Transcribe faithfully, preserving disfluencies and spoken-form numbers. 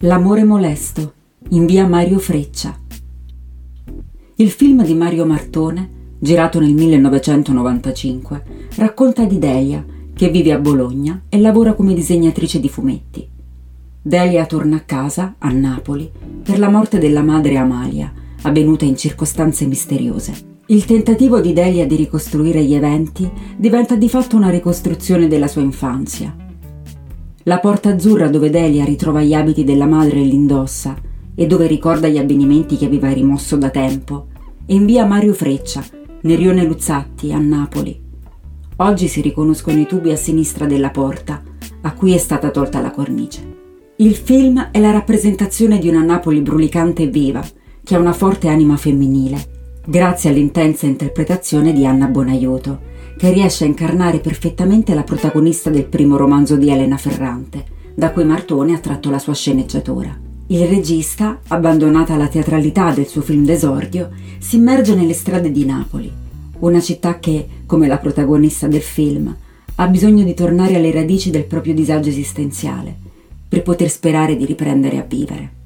L'amore molesto, in via Mario Freccia. Il film di Mario Martone, girato nel millenovecentonovantacinque, racconta di Delia, che vive a Bologna e lavora come disegnatrice di fumetti. Delia torna a casa, a Napoli, per la morte della madre Amalia, avvenuta in circostanze misteriose. Il tentativo di Delia di ricostruire gli eventi diventa di fatto una ricostruzione della sua infanzia. La porta azzurra dove Delia ritrova gli abiti della madre e li indossa e dove ricorda gli avvenimenti che aveva rimosso da tempo è in via Mario Freccia, nel Rione Luzzatti, a Napoli. Oggi si riconoscono i tubi a sinistra della porta, a cui è stata tolta la cornice. Il film è la rappresentazione di una Napoli brulicante e viva, che ha una forte anima femminile, grazie all'intensa interpretazione di Anna Bonaiuto, che riesce a incarnare perfettamente la protagonista del primo romanzo di Elena Ferrante, da cui Martone ha tratto la sua sceneggiatura. Il regista, abbandonata la teatralità del suo film d'esordio, si immerge nelle strade di Napoli, una città che, come la protagonista del film, ha bisogno di tornare alle radici del proprio disagio esistenziale, per poter sperare di riprendere a vivere.